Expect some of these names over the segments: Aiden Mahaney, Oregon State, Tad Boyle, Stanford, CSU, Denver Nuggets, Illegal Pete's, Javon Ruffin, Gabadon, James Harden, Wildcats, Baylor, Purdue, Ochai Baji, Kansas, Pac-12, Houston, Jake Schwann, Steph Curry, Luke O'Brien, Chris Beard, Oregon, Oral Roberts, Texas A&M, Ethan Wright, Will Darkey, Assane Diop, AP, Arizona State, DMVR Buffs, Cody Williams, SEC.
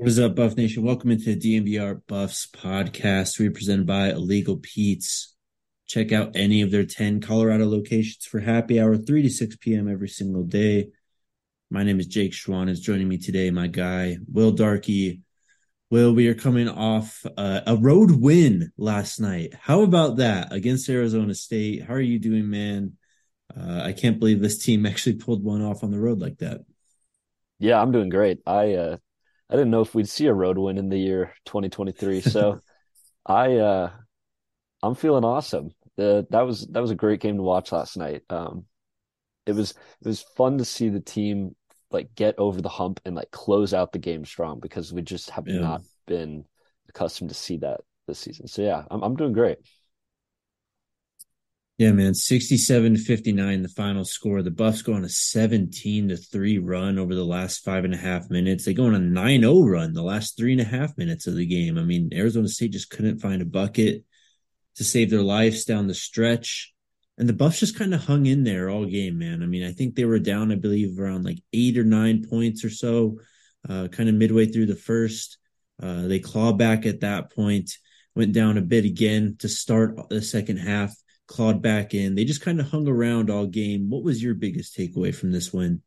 What is up, Buff Nation? Welcome into the DMVR Buffs podcast. We are presented by Illegal Pete's. Check out any of their 10 Colorado locations for happy hour, 3 to 6 p.m. every single day. My name is Jake Schwann. Is joining me today, my guy, Will Darkey. Will, we are coming off a road win last night. How about that against Arizona State? How are you doing, man? I can't believe this team actually pulled one off on the road like that. Yeah, I'm doing great. I didn't know if we'd see a road win in the year 2023. So I'm feeling awesome. That was a great game to watch last night. It was fun to see the team like get over the hump and like close out the game strong, because we just have not been accustomed to see that this season. So yeah, I'm doing great. Yeah, man, 67-59, the final score. The Buffs go on a 17-3 run over the last 5.5 minutes. They go on a 9-0 run the last 3.5 minutes of the game. I mean, Arizona State just couldn't find a bucket to save their lives down the stretch. And the Buffs just kind of hung in there all game, man. I mean, I think they were down, I believe, around like 8 or 9 points or so, kind of midway through the first. They claw back at that point, went down a bit again to start the second half. Clawed back in. They just kind of hung around all game. What was your biggest takeaway from this win?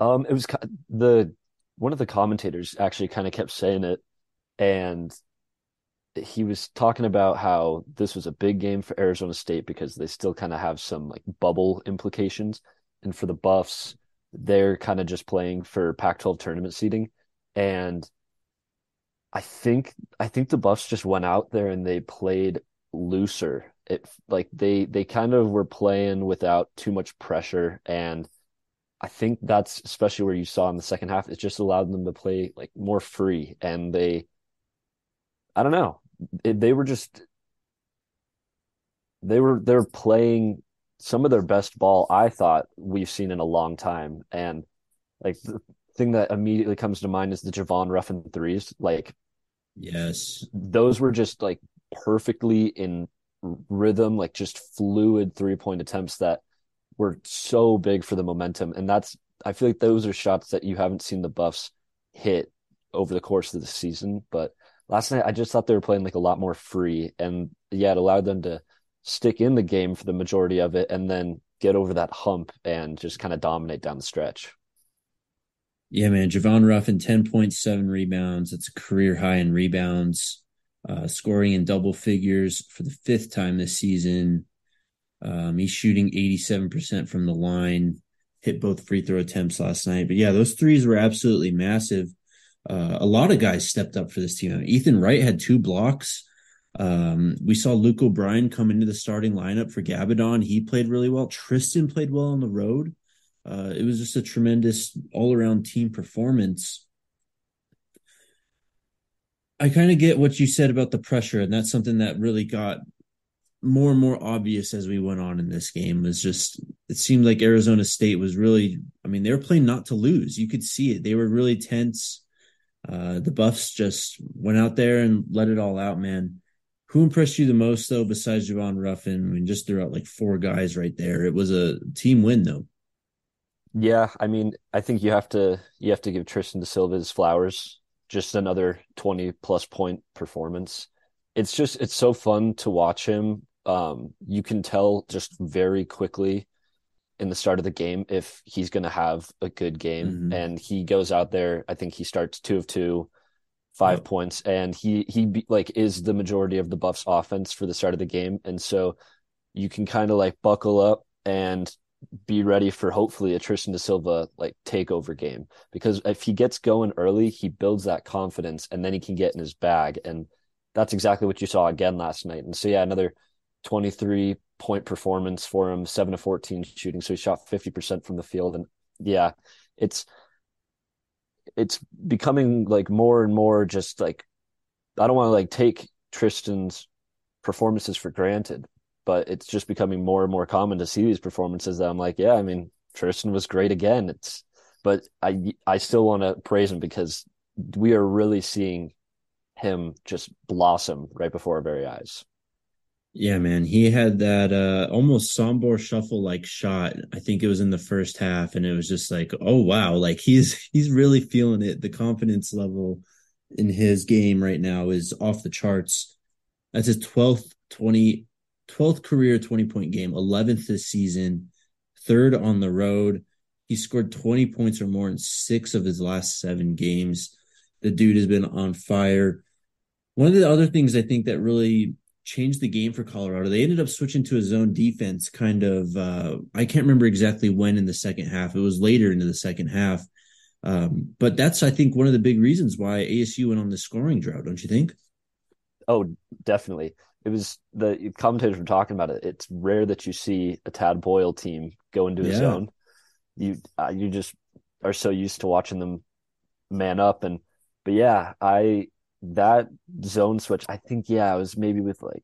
It was one of the commentators actually kind of kept saying it, and he was talking about how this was a big game for Arizona State because they still kind of have some like bubble implications, and for the Buffs, they're kind of just playing for Pac-12 tournament seeding. And I think the Buffs just went out there and they played looser. It like they kind of were playing without too much pressure, and I think that's especially where you saw in the second half. It just allowed them to play like more free, and they were playing some of their best ball I thought we've seen in a long time. And like the thing that immediately comes to mind is the Javon Ruffin threes. Like, yes, those were just like perfectly in rhythm, like just fluid three-point attempts that were so big for the momentum. And that's, I feel like those are shots that you haven't seen the Buffs hit over the course of the season. But last night, I just thought they were playing like a lot more free, and yeah, it allowed them to stick in the game for the majority of it and then get over that hump and just kind of dominate down the stretch. Yeah, man. Javon Ruffin, 10.7 rebounds. That's a career high in rebounds. Scoring in double figures for the 5th time this season. He's shooting 87% from the line, hit both free throw attempts last night. But yeah, those threes were absolutely massive. A lot of guys stepped up for this team. Ethan Wright had 2 blocks. We saw Luke O'Brien come into the starting lineup for Gabadon. He played really well. Tristan played well on the road. It was just a tremendous all-around team performance. I kind of get what you said about the pressure, and that's something that really got more and more obvious as we went on in this game. It seemed like Arizona State was really, I mean, they were playing not to lose. You could see it. They were really tense. The Buffs just went out there and let it all out, man. Who impressed you the most, though, besides Javon Ruffin? I mean, just threw out like 4 guys right there. It was a team win, though. Yeah, I mean, I think you have to give Tristan Da Silva his flowers. Just another 20-plus point performance. It's so fun to watch him. You can tell just very quickly in the start of the game if he's going to have a good game. Mm-hmm. And he goes out there. I think he starts 2 of 2, 5 points, and he is the majority of the Buffs' offense for the start of the game. And so you can kind of like buckle up and be ready for hopefully a Tristan Da Silva like takeover game, because if he gets going early, he builds that confidence and then he can get in his bag. And that's exactly what you saw again last night. And so yeah, another 23 point performance for him, 7 of 14 shooting. So he shot 50% from the field. And yeah, it's becoming like more and more just like, I don't want to like take Tristan's performances for granted, but it's just becoming more and more common to see these performances that I'm like, yeah, I mean, Tristan was great again. But I still want to praise him because we are really seeing him just blossom right before our very eyes. Yeah, man. He had that almost Sambor Shuffle-like shot. I think it was in the first half, and it was just like, oh, wow. Like, he's really feeling it. The confidence level in his game right now is off the charts. That's his 12th career 20-point game, 11th this season, third on the road. He scored 20 points or more in 6 of his last 7 games. The dude has been on fire. One of the other things I think that really changed the game for Colorado, they ended up switching to a zone defense kind of. I can't remember exactly when in the second half. It was later into the second half. But that's, I think, one of the big reasons why ASU went on the scoring drought, don't you think? Oh, definitely. It was the commentators were talking about it. It's rare that you see a Tad Boyle team go into a zone. You just are so used to watching them man up. That zone switch, I think, I was maybe with like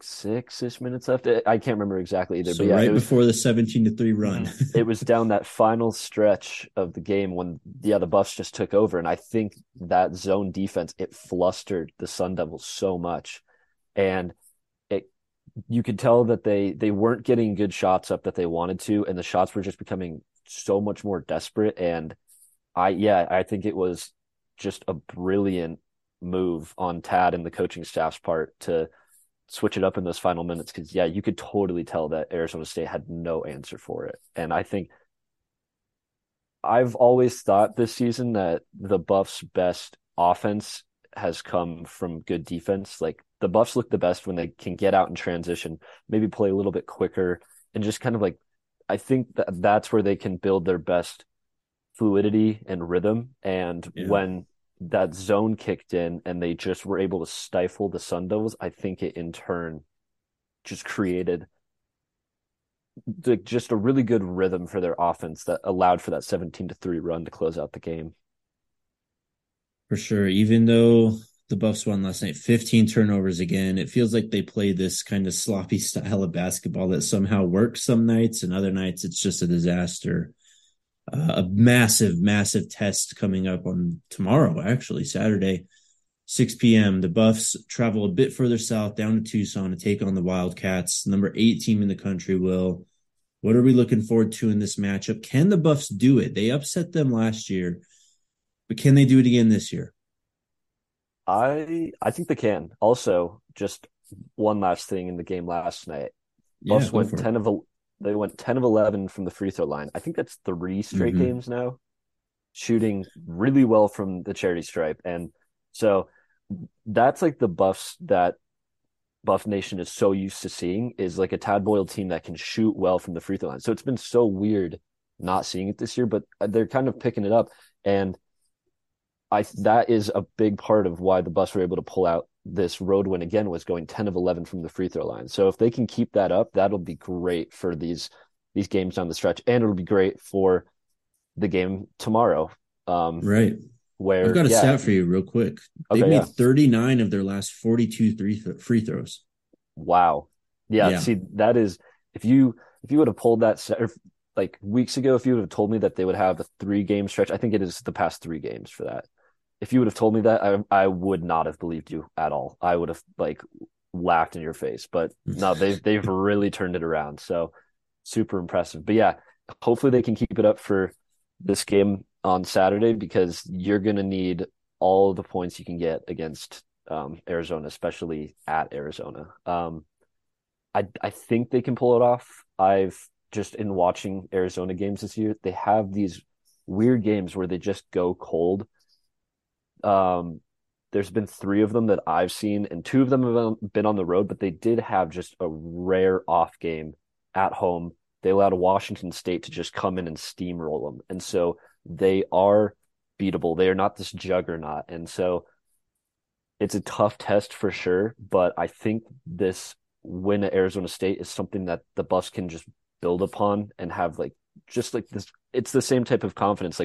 6-ish minutes left. I can't remember exactly either. So but right before the 17-3 run. It was down that final stretch of the game when, the Buffs just took over. And I think that zone defense, it flustered the Sun Devils so much. And you could tell that they weren't getting good shots up that they wanted to, and the shots were just becoming so much more desperate. And I think it was just a brilliant move on Tad and the coaching staff's part to switch it up in those final minutes. Cause you could totally tell that Arizona State had no answer for it. And I think I've always thought this season that the Buffs' best offense has come from good defense. Like, the Buffs look the best when they can get out in transition, maybe play a little bit quicker, and just kind of like, I think that's where they can build their best fluidity and rhythm. And when that zone kicked in and they just were able to stifle the Sun Devils, I think it in turn just created just a really good rhythm for their offense that allowed for that 17-3 run to close out the game. For sure. Even though the Buffs won last night, 15 turnovers again, it feels like they play this kind of sloppy style of basketball that somehow works some nights, and other nights it's just a disaster. A massive, massive test coming up on tomorrow, actually, Saturday, 6 p.m. The Buffs travel a bit further south down to Tucson to take on the Wildcats, number 8 team in the country, Will. What are we looking forward to in this matchup? Can the Buffs do it? They upset them last year, but can they do it again this year? I think they can. Also, just one last thing in the game last night. Buffs went 10 went 10 of 11 from the free throw line. I think that's 3 straight games now, shooting really well from the charity stripe. And so that's like the Buffs that Buff Nation is so used to seeing, is like a Tad Boyle team that can shoot well from the free throw line. So it's been so weird not seeing it this year, but they're kind of picking it up. And that is a big part of why the Buffs were able to pull out this road win again, was going 10 of 11 from the free throw line. So if they can keep that up, that'll be great for these games down the stretch, and it'll be great for the game tomorrow. Right. Where I've got a stat for you real quick. They made 39 of their last 42 free throws. Wow. Yeah. See, that is, if you would have pulled that like weeks ago, if you would have told me that they would have a 3-game stretch, I think it is the past 3 games for that. If you would have told me that, I would not have believed you at all. I would have laughed in your face. But no, they've really turned it around. So super impressive. But hopefully they can keep it up for this game on Saturday, because you're going to need all the points you can get against Arizona, especially at Arizona. I think they can pull it off. I've just, in watching Arizona games this year, they have these weird games where they just go cold. There's been 3 of them that I've seen, and 2 of them have been on the road, but they did have just a rare off game at home. They allowed Washington State to just come in and steamroll them. And so they are beatable. They are not this juggernaut. And so it's a tough test for sure, but I think this win at Arizona State is something that the Buffs can just build upon and have this. It's the same type of confidence.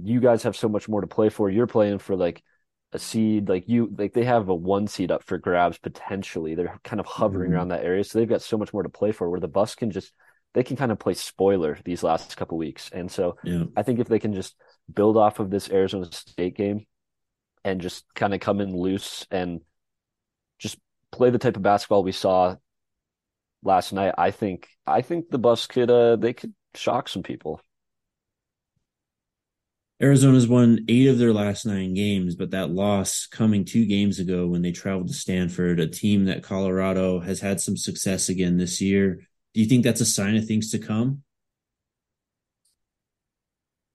You guys have so much more to play for. You're playing for a seed. They have a 1 seed up for grabs potentially. They're kind of hovering around that area, so they've got so much more to play for. Where the Buffs can they can kind of play spoiler these last couple weeks. And so I think if they can just build off of this Arizona State game and just kind of come in loose and just play the type of basketball we saw last night, I think the Buffs could shock some people. Arizona's won 8 of their last 9 games, but that loss coming 2 games ago when they traveled to Stanford, a team that Colorado has had some success again this year. Do you think that's a sign of things to come?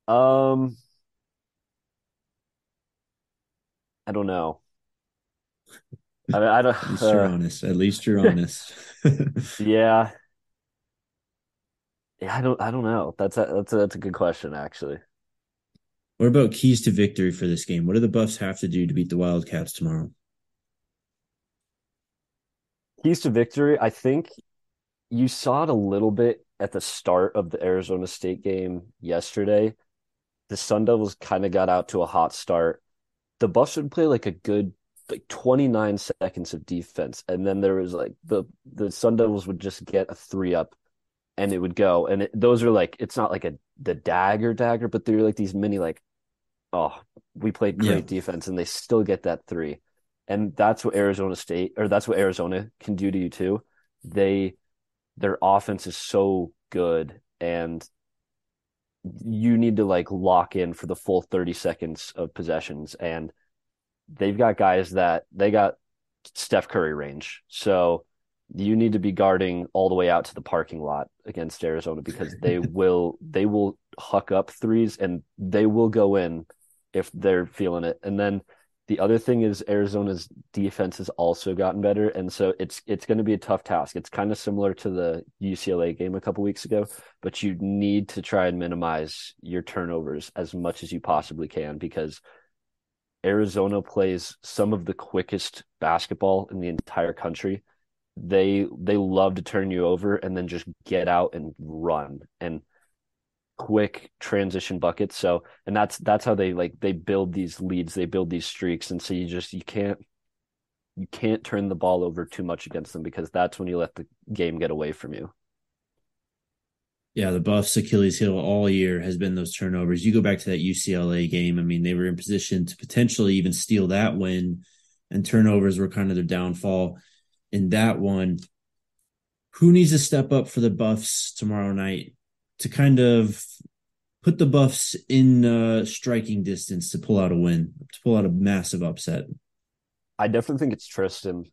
I don't know. I don't. At least you're honest. Yeah. Yeah. I don't know. That's a good question, actually. What about keys to victory for this game? What do the Buffs have to do to beat the Wildcats tomorrow? Keys to victory, I think you saw it a little bit at the start of the Arizona State game yesterday. The Sun Devils kind of got out to a hot start. The Buffs would play like a good 29 seconds of defense, and then there was like the Sun Devils would just get a 3 up. And it would go, and those are like, it's not like the dagger, but they're like these mini like, oh, we played great defense, and they still get that 3, and that's what Arizona can do to you too. Their offense is so good, and you need to like lock in for the full 30 seconds of possessions, and they've got guys that they got Steph Curry range, so. You need to be guarding all the way out to the parking lot against Arizona, because they will huck up 3s, and they will go in if they're feeling it. And then the other thing is Arizona's defense has also gotten better. And so it's going to be a tough task. It's kind of similar to the UCLA game a couple weeks ago, but you need to try and minimize your turnovers as much as you possibly can, because Arizona plays some of the quickest basketball in the entire country. They love to turn you over and then just get out and run and quick transition buckets. So, and that's how they build these leads, they build these streaks. And so you can't turn the ball over too much against them, because that's when you let the game get away from you. Yeah, the Buffs' Achilles heel all year has been those turnovers. You go back to that UCLA game. I mean, they were in position to potentially even steal that win, and turnovers were kind of their downfall. In that one, who needs to step up for the Buffs tomorrow night to kind of put the Buffs in striking distance to pull out a win, to pull out a massive upset? I definitely think it's Tristan.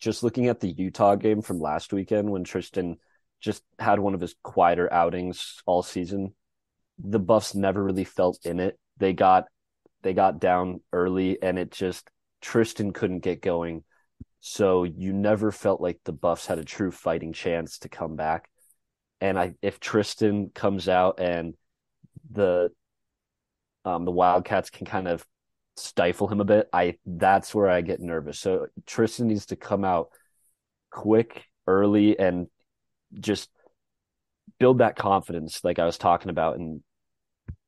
Just looking at the Utah game from last weekend, when Tristan just had one of his quieter outings all season, the Buffs never really felt in it. They got down early, and it just Tristan couldn't get going. So you never felt like the Buffs had a true fighting chance to come back. And if Tristan comes out and the Wildcats can kind of stifle him a bit, that's where I get nervous. So Tristan needs to come out quick, early, and just build that confidence like I was talking about. And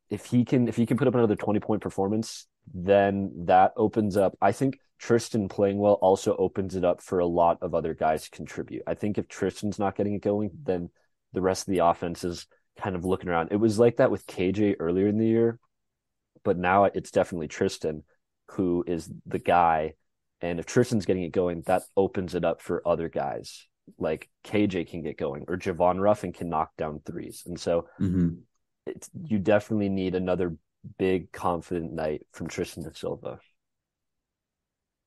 if he can put up another 20-point performance, then that opens up. I think Tristan playing well also opens it up for a lot of other guys to contribute. I think if Tristan's not getting it going, then the rest of the offense is kind of looking around. It was like that with KJ earlier in the year, but now it's definitely Tristan who is the guy. And if Tristan's getting it going, that opens it up for other guys. Like KJ can get going, or Javon Ruffin can knock down 3s. And so you definitely need another big, confident night from Tristan Da Silva.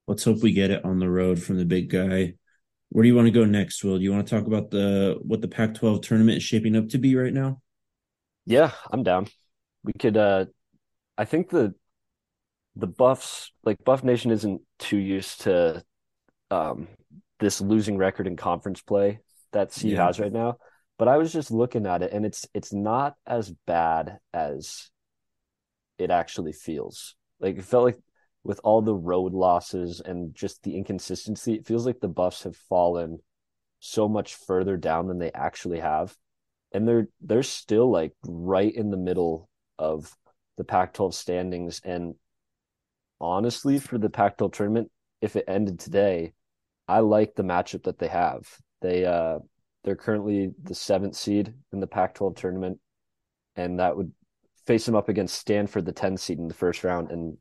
Let's hope we get it on the road from the big guy. Where do you want to go next, Will? Do you want to talk about what the Pac-12 tournament is shaping up to be right now? Yeah, I'm down. We could. I think the Buffs, like Buff Nation, isn't too used to this losing record in conference play that CU has right now. But I was just looking at it, and it's not as bad as it actually feels. Like, it felt like with all the road losses and just the inconsistency, it feels like the Buffs have fallen so much further down than they actually have. And they're still like right in the middle of the Pac-12 standings. And honestly, for the Pac-12 tournament, if it ended today, I like the matchup that they have. They're currently the 7th seed in the Pac-12 tournament, and that would face them up against Stanford, the 10th seed, in the first round, and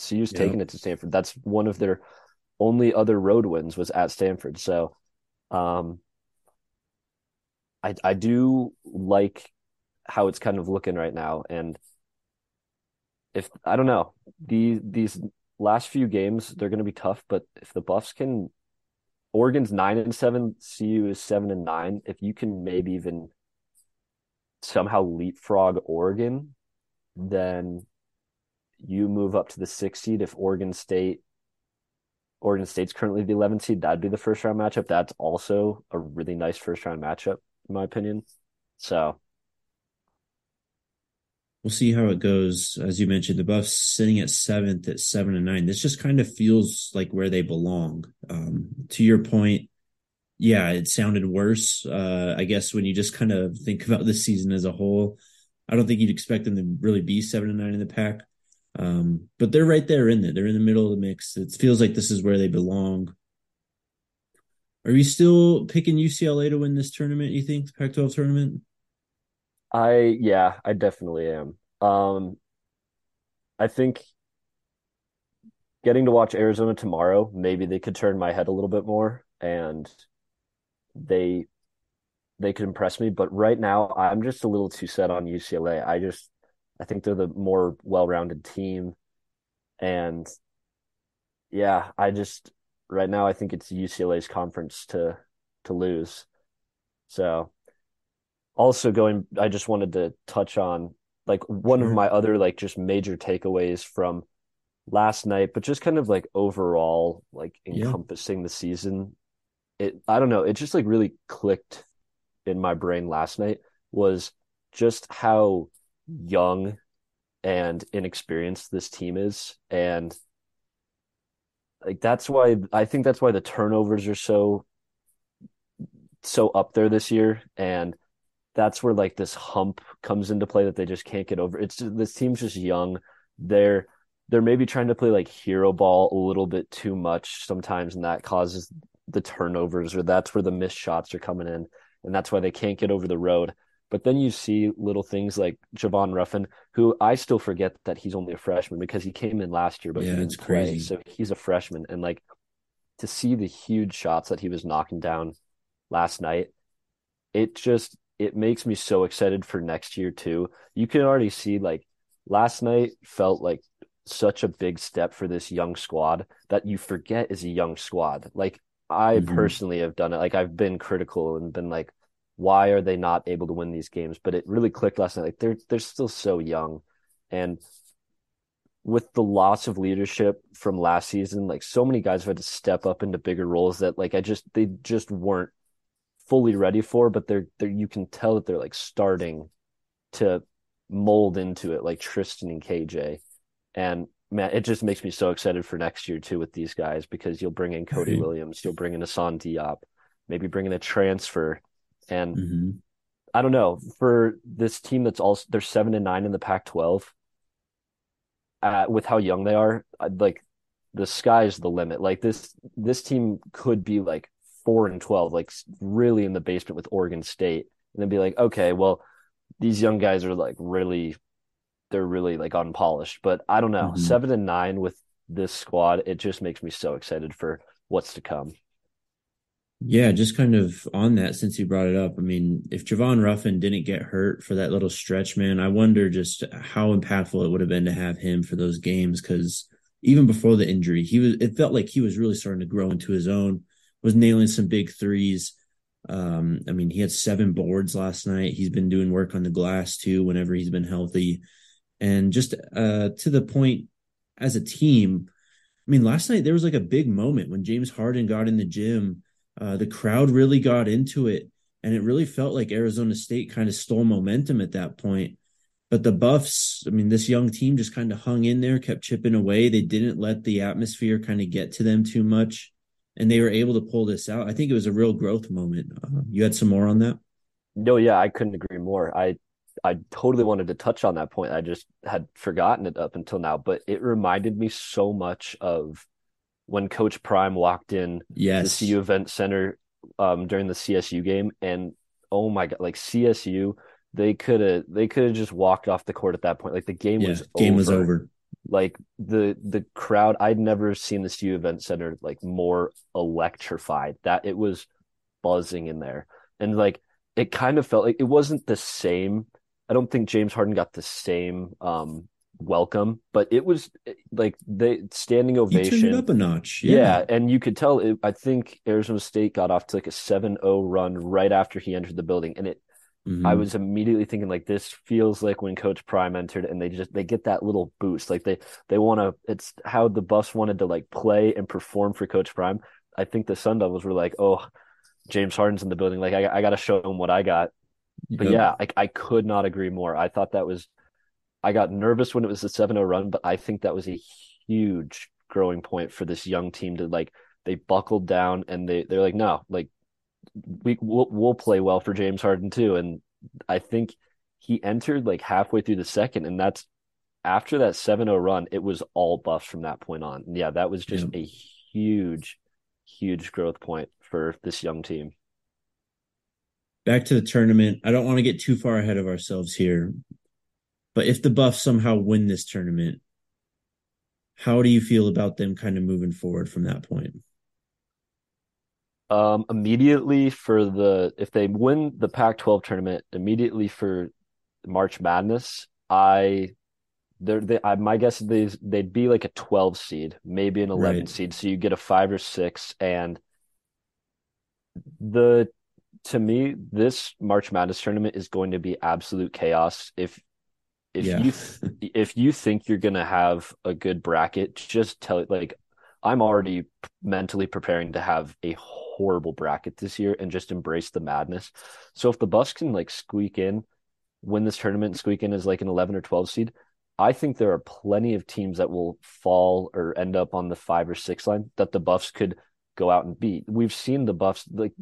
CU's taking it to Stanford. That's one of their only other road wins was at Stanford. So I do like how it's kind of looking right now. And if, I don't know, these last few games, they're going to be tough, but if the Buffs can, Oregon's 9-7, CU is 7-9. If you can maybe even somehow leapfrog Oregon, then you move up to the 6th seed. If Oregon State's currently the 11th seed, that'd be the first round matchup. That's also a really nice first round matchup, in my opinion. So we'll see how it goes. As you mentioned, the Buffs sitting at 7th at 7-9. This just kind of feels like where they belong. To your point, yeah, it sounded worse. I guess when you just kind of think about the season as a whole, I don't think you'd expect them to really be 7-9 in the pack. But they're right there in it. They're in the middle of the mix. It feels like this is where they belong. Are you still picking UCLA to win this tournament, you think, the Pac-12 tournament? I definitely am. I think getting to watch Arizona tomorrow, maybe they could turn my head a little bit more and they could impress me. But right now, I'm just a little too set on UCLA. I think they're the more well-rounded team. And yeah, right now I think it's UCLA's conference to lose. So also I just wanted to touch on like one of my other like just major takeaways from last night, but just kind of like overall, like encompassing the season. I don't know. It just like really clicked in my brain last night was just how young and inexperienced this team is. And like, that's why the turnovers are so up there this year. And that's where like this hump comes into play that they just can't get over. This team's just young. They're maybe trying to play like hero ball a little bit too much sometimes. And that causes the turnovers, or that's where the missed shots are coming in. And that's why they can't get over the road. But then you see little things like Javon Ruffin, who I still forget that he's only a freshman because he came in last year, but he didn't play, crazy. So he's a freshman. And like to see the huge shots that he was knocking down last night, it makes me so excited for next year too. You can already see like last night felt like such a big step for this young squad that you forget is a young squad. Like I personally have done it. Like I've been critical and been like, why are they not able to win these games? But it really clicked last night. Like they're still so young. And with the loss of leadership from last season, like so many guys have had to step up into bigger roles that like they just weren't fully ready for, but you can tell that they're like starting to mold into it, like Tristan and KJ. And man, it just makes me so excited for next year too with these guys, because you'll bring in Cody Williams, you'll bring in Assane Diop, maybe bring in a transfer. And I don't know, for this team that's also, they're 7-9 in the Pac-12 with how young they are. Like the sky's the limit. Like this team could be like 4-12, like really in the basement with Oregon State, and then be like, okay, well, these young guys are like really like unpolished. But I don't know, 7-9 with this squad, it just makes me so excited for what's to come. Yeah, just kind of on that since you brought it up. I mean, if Javon Ruffin didn't get hurt for that little stretch, man, I wonder just how impactful it would have been to have him for those games, because even before the injury, it felt like he was really starting to grow into his own, was nailing some big threes. I mean, he had 7 boards last night. He's been doing work on the glass too whenever he's been healthy. And just to the point as a team, I mean, last night there was like a big moment when James Harden got in the gym. The crowd really got into it, and it really felt like Arizona State kind of stole momentum at that point. But the Buffs, I mean, this young team just kind of hung in there, kept chipping away. They didn't let the atmosphere kind of get to them too much, and they were able to pull this out. I think it was a real growth moment. You had some more on that? No, yeah, I couldn't agree more. I totally wanted to touch on that point. I just had forgotten it up until now, but it reminded me so much of when Coach Prime walked in to the CU Event Center during the CSU game. And oh my God, like CSU, they could have just walked off the court at that point. Like the game was over. Like the crowd, I'd never seen the CU Event Center like more electrified. That it was buzzing in there, and like it kind of felt like it wasn't the same. I don't think James Harden got the same welcome, but it was like the standing ovation. You turned it up a notch. Yeah. And you could tell it, I think Arizona State got off to like a 7-0 run right after he entered the building, and it I was immediately thinking, like, this feels like when Coach Prime entered, and they get that little boost. Like they want to, it's how the Buffs wanted to like play and perform for Coach Prime. I think the Sun Devils were like, oh, James Harden's in the building. Like I got to show him what I got. But yeah, I could not agree more. I thought that was, I got nervous when it was the 7-0 run, but I think that was a huge growing point for this young team to like, they buckled down and they're like, no, like, we'll play well for James Harden too. And I think he entered like halfway through the second, and that's after that 7-0 run, it was all Buffs from that point on. And yeah, that was just a huge growth point for this young team. Back to the tournament. I don't want to get too far ahead of ourselves here, but if the Buffs somehow win this tournament, how do you feel about them kind of moving forward from that point? Immediately for if they win the Pac-12 tournament, immediately for March Madness, my guess is they'd be like a 12 seed, maybe an 11 seed. So you get a 5 or 6, and to me, this March Madness tournament is going to be absolute chaos. If you think you're going to have a good bracket, just tell it. Like, I'm already mentally preparing to have a horrible bracket this year and just embrace the madness. So if the Buffs can like win this tournament and squeak in as like an 11 or 12 seed, I think there are plenty of teams that will fall or end up on the 5 or 6 line that the Buffs could go out and beat. We've seen the Buffs, like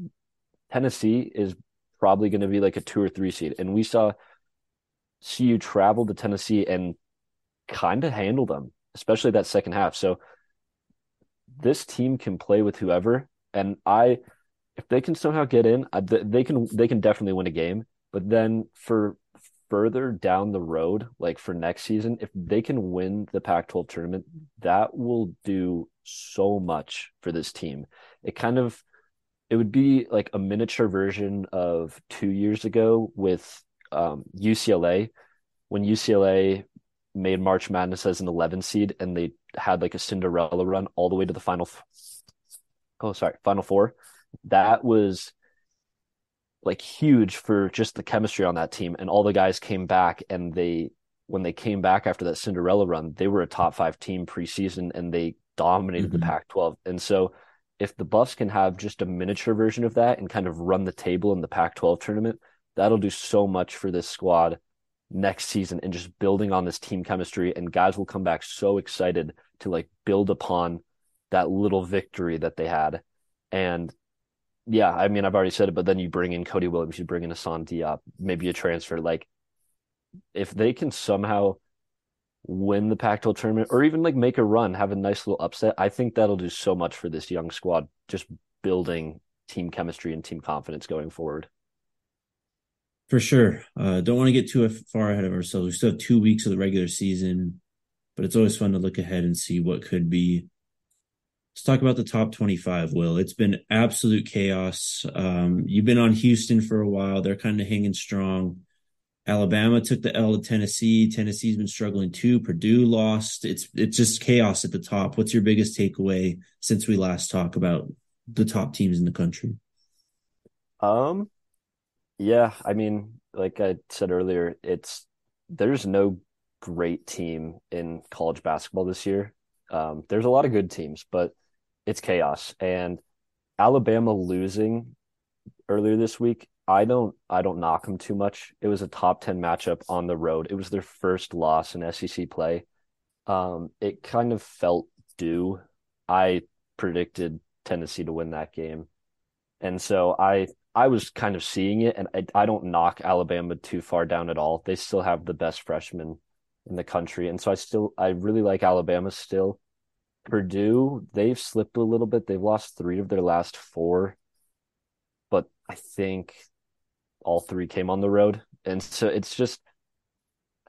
Tennessee is probably going to be like a 2 or 3 seed. And we saw CU travel to Tennessee and kind of handle them, especially that second half. So this team can play with whoever. And if they can somehow get in, they can definitely win a game. But then for further down the road, like for next season, if they can win the Pac-12 tournament, that will do so much for this team. It would be like a miniature version of 2 years ago with UCLA, when UCLA made March Madness as an 11 seed, and they had like a Cinderella run all the way to the Final Four. That was like huge for just the chemistry on that team. And all the guys came back, and when they came back after that Cinderella run, they were a top 5 team preseason, and they dominated the Pac-12. And so if the Buffs can have just a miniature version of that and kind of run the table in the Pac-12 tournament, that'll do so much for this squad next season, and just building on this team chemistry, and guys will come back so excited to like build upon that little victory that they had. And yeah, I mean, I've already said it, but then you bring in Cody Williams, you bring in Assane Diop, maybe a transfer. Like, if they can somehow win the Pac-12 tournament, or even like make a run, have a nice little upset, I think that'll do so much for this young squad, just building team chemistry and team confidence going forward. For sure. Don't want to get too far ahead of ourselves. We still have 2 weeks of the regular season, but it's always fun to look ahead and see what could be. Let's talk about the top 25, Will. It's been absolute chaos. You've been on Houston for a while. They're kind of hanging strong. Alabama took the L to Tennessee. Tennessee's been struggling too. Purdue lost. It's just chaos at the top. What's your biggest takeaway since we last talked about the top teams in the country? Yeah, I mean, like I said earlier, there's no great team in college basketball this year. There's a lot of good teams, but it's chaos. And Alabama losing earlier this week, I don't knock them too much. It was a top 10 matchup on the road. It was their first loss in SEC play. It kind of felt due. I predicted Tennessee to win that game. And so I was kind of seeing it, and I don't knock Alabama too far down at all. They still have the best freshman in the country. And so I really like Alabama still. Purdue, they've slipped a little bit. They've lost 3 of their last 4, but I think all 3 came on the road. And so it's just,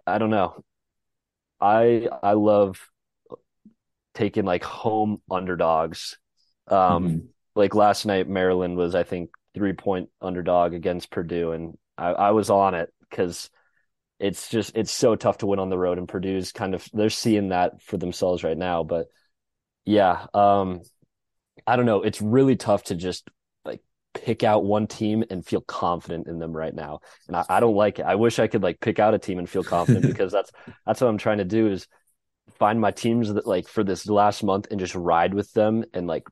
I don't know. I love taking like home underdogs. Like last night, Maryland was, I think, 3-point underdog against Purdue. And I was on it because it's just, it's so tough to win on the road, and Purdue's kind of, they're seeing that for themselves right now. But yeah, I don't know. It's really tough to just like pick out one team and feel confident in them right now. And I don't like it. I wish I could like pick out a team and feel confident because that's what I'm trying to do, is find my teams that like for this last month and just ride with them, and like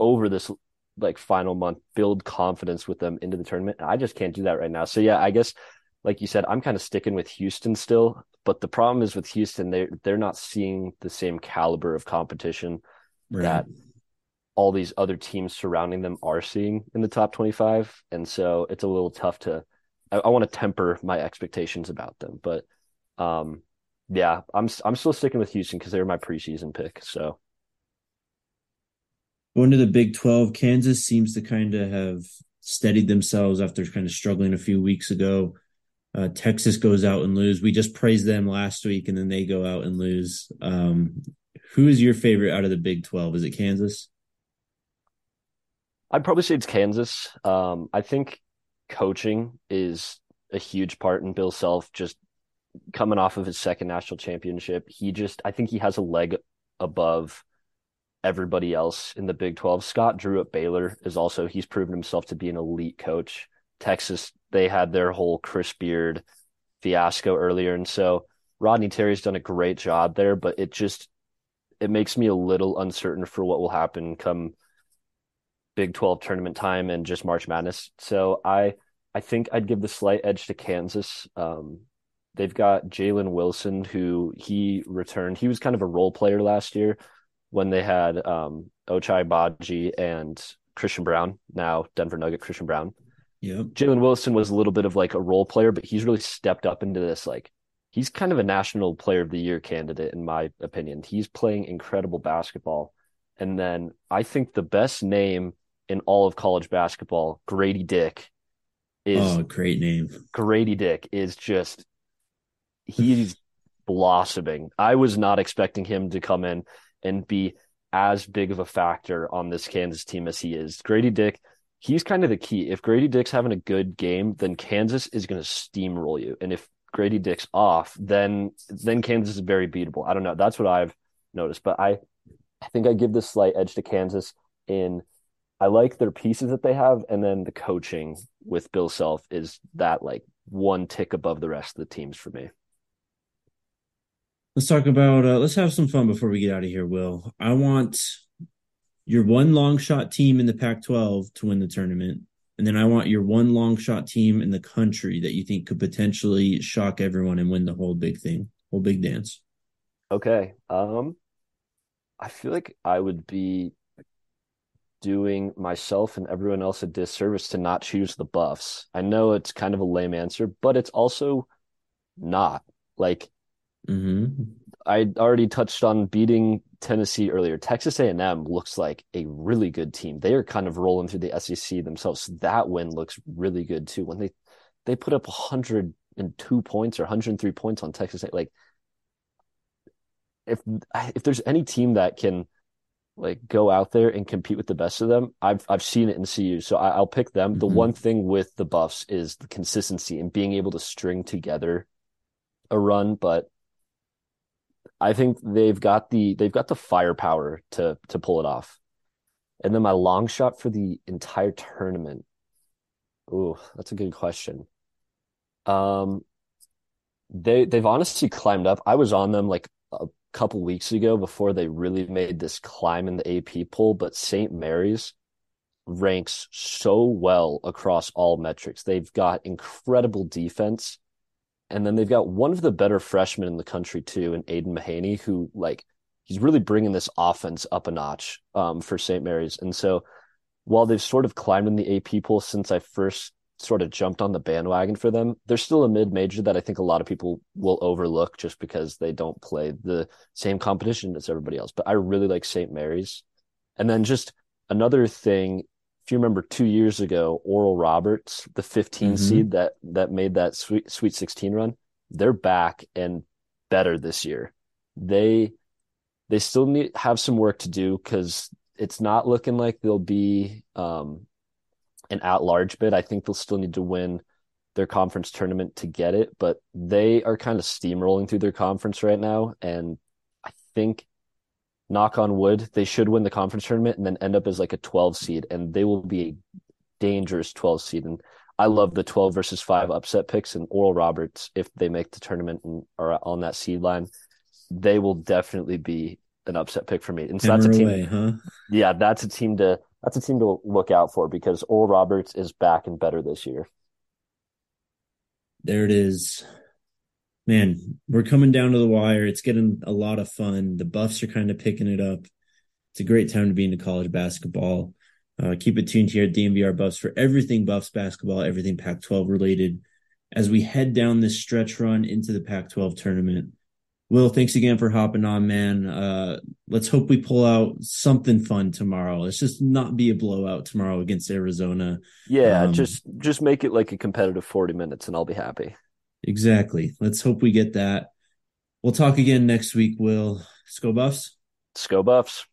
over this like final month, build confidence with them into the tournament. And I just can't do that right now. So yeah, I guess, like you said, I'm kind of sticking with Houston still, but the problem is with Houston, they're not seeing the same caliber of competition that all these other teams surrounding them are seeing in the top 25. And so it's a little tough to, I want to temper my expectations about them, but yeah, I'm still sticking with Houston because they were my preseason pick. So going to the Big 12, Kansas seems to kind of have steadied themselves after kind of struggling a few weeks ago. Texas goes out and lose. We just praised them last week, and then they go out and lose. Who is your favorite out of the Big 12? Is it Kansas? I'd probably say it's Kansas. I think coaching is a huge part in Bill Self. Just coming off of his second national championship, I think he has a leg above everybody else in the Big 12. Scott Drew at Baylor he's proven himself to be an elite coach. Texas, they had their whole Chris Beard fiasco earlier. And so Rodney Terry's done a great job there, but it makes me a little uncertain for what will happen come Big 12 tournament time and just March Madness. So I think I'd give the slight edge to Kansas. They've got Jalen Wilson, who he returned. He was kind of a role player last year when they had Ochai Baji and Christian Brown, now Denver Nugget Christian Brown. Yep. Jalen Wilson was a little bit of like a role player, but he's really stepped up into this. Like, he's kind of a national player of the year candidate, in my opinion. He's playing incredible basketball. And then I think the best name in all of college basketball, Grady Dick, is great name. Grady Dick is just, he's blossoming. I was not expecting him to come in and be as big of a factor on this Kansas team as he is. Grady Dick, he's kind of the key. If Grady Dick's having a good game, then Kansas is going to steamroll you. And if Grady Dick's off, then Kansas is very beatable. I don't know. That's what I've noticed. But I think I give this slight edge to Kansas in I like their pieces that they have, and then the coaching with Bill Self is that like one tick above the rest of the teams for me. Let's talk about let's have some fun before we get out of here, Will. I want your one long shot team in the Pac-12 to win the tournament, and then I want your one long shot team in the country that you think could potentially shock everyone and win the whole big thing, whole big dance. Okay. I feel like I would be doing myself and everyone else a disservice to not choose the Buffs. I know it's kind of a lame answer, but it's also not. Like, I already touched on beating Tennessee earlier. Texas A&M looks like a really good team. They are kind of rolling through the SEC themselves. That win looks really good too. When they put up 102 points or 103 points on Texas A&M, like if there's any team that can like go out there and compete with the best of them, I've seen it in CU. So I'll pick them. The one thing with the Buffs is the consistency and being able to string together a run, but I think they've got the firepower to pull it off. And then my long shot for the entire tournament. Ooh, that's a good question. They've honestly climbed up. I was on them like a couple weeks ago before they really made this climb in the AP poll, but St. Mary's ranks so well across all metrics. They've got incredible defense. And then they've got one of the better freshmen in the country too, in Aiden Mahaney, who like he's really bringing this offense up a notch for St. Mary's. And so while they've sort of climbed in the AP poll since I first sort of jumped on the bandwagon for them, they're still a mid-major that I think a lot of people will overlook just because they don't play the same competition as everybody else. But I really like St. Mary's. And then just another thing, if you remember 2 years ago, Oral Roberts, the 15 seed that made that Sweet 16 run, they're back, and better this year. They still have some work to do because it's not looking like they'll be an at-large bid. I think they'll still need to win their conference tournament to get it, but they are kind of steamrolling through their conference right now. And I think, knock on wood, they should win the conference tournament and then end up as like a 12 seed, and they will be a dangerous 12 seed. And I love the 12-5 upset picks, and Oral Roberts, if they make the tournament and are on that seed line, they will definitely be an upset pick for me. And so that's a team to look out for, because Oral Roberts is back and better this year. There it is. Man, we're coming down to the wire. It's getting a lot of fun. The Buffs are kind of picking it up. It's a great time to be into college basketball. Keep it tuned here at DMVR Buffs for everything Buffs basketball, everything Pac-12 related, as we head down this stretch run into the Pac-12 tournament. Will, thanks again for hopping on, man. Let's hope we pull out something fun tomorrow. Let's just not be a blowout tomorrow against Arizona. Yeah, just make it like a competitive 40 minutes, and I'll be happy. Exactly. Let's hope we get that. We'll talk again next week, Will. Let's go Buffs. Let's go Buffs.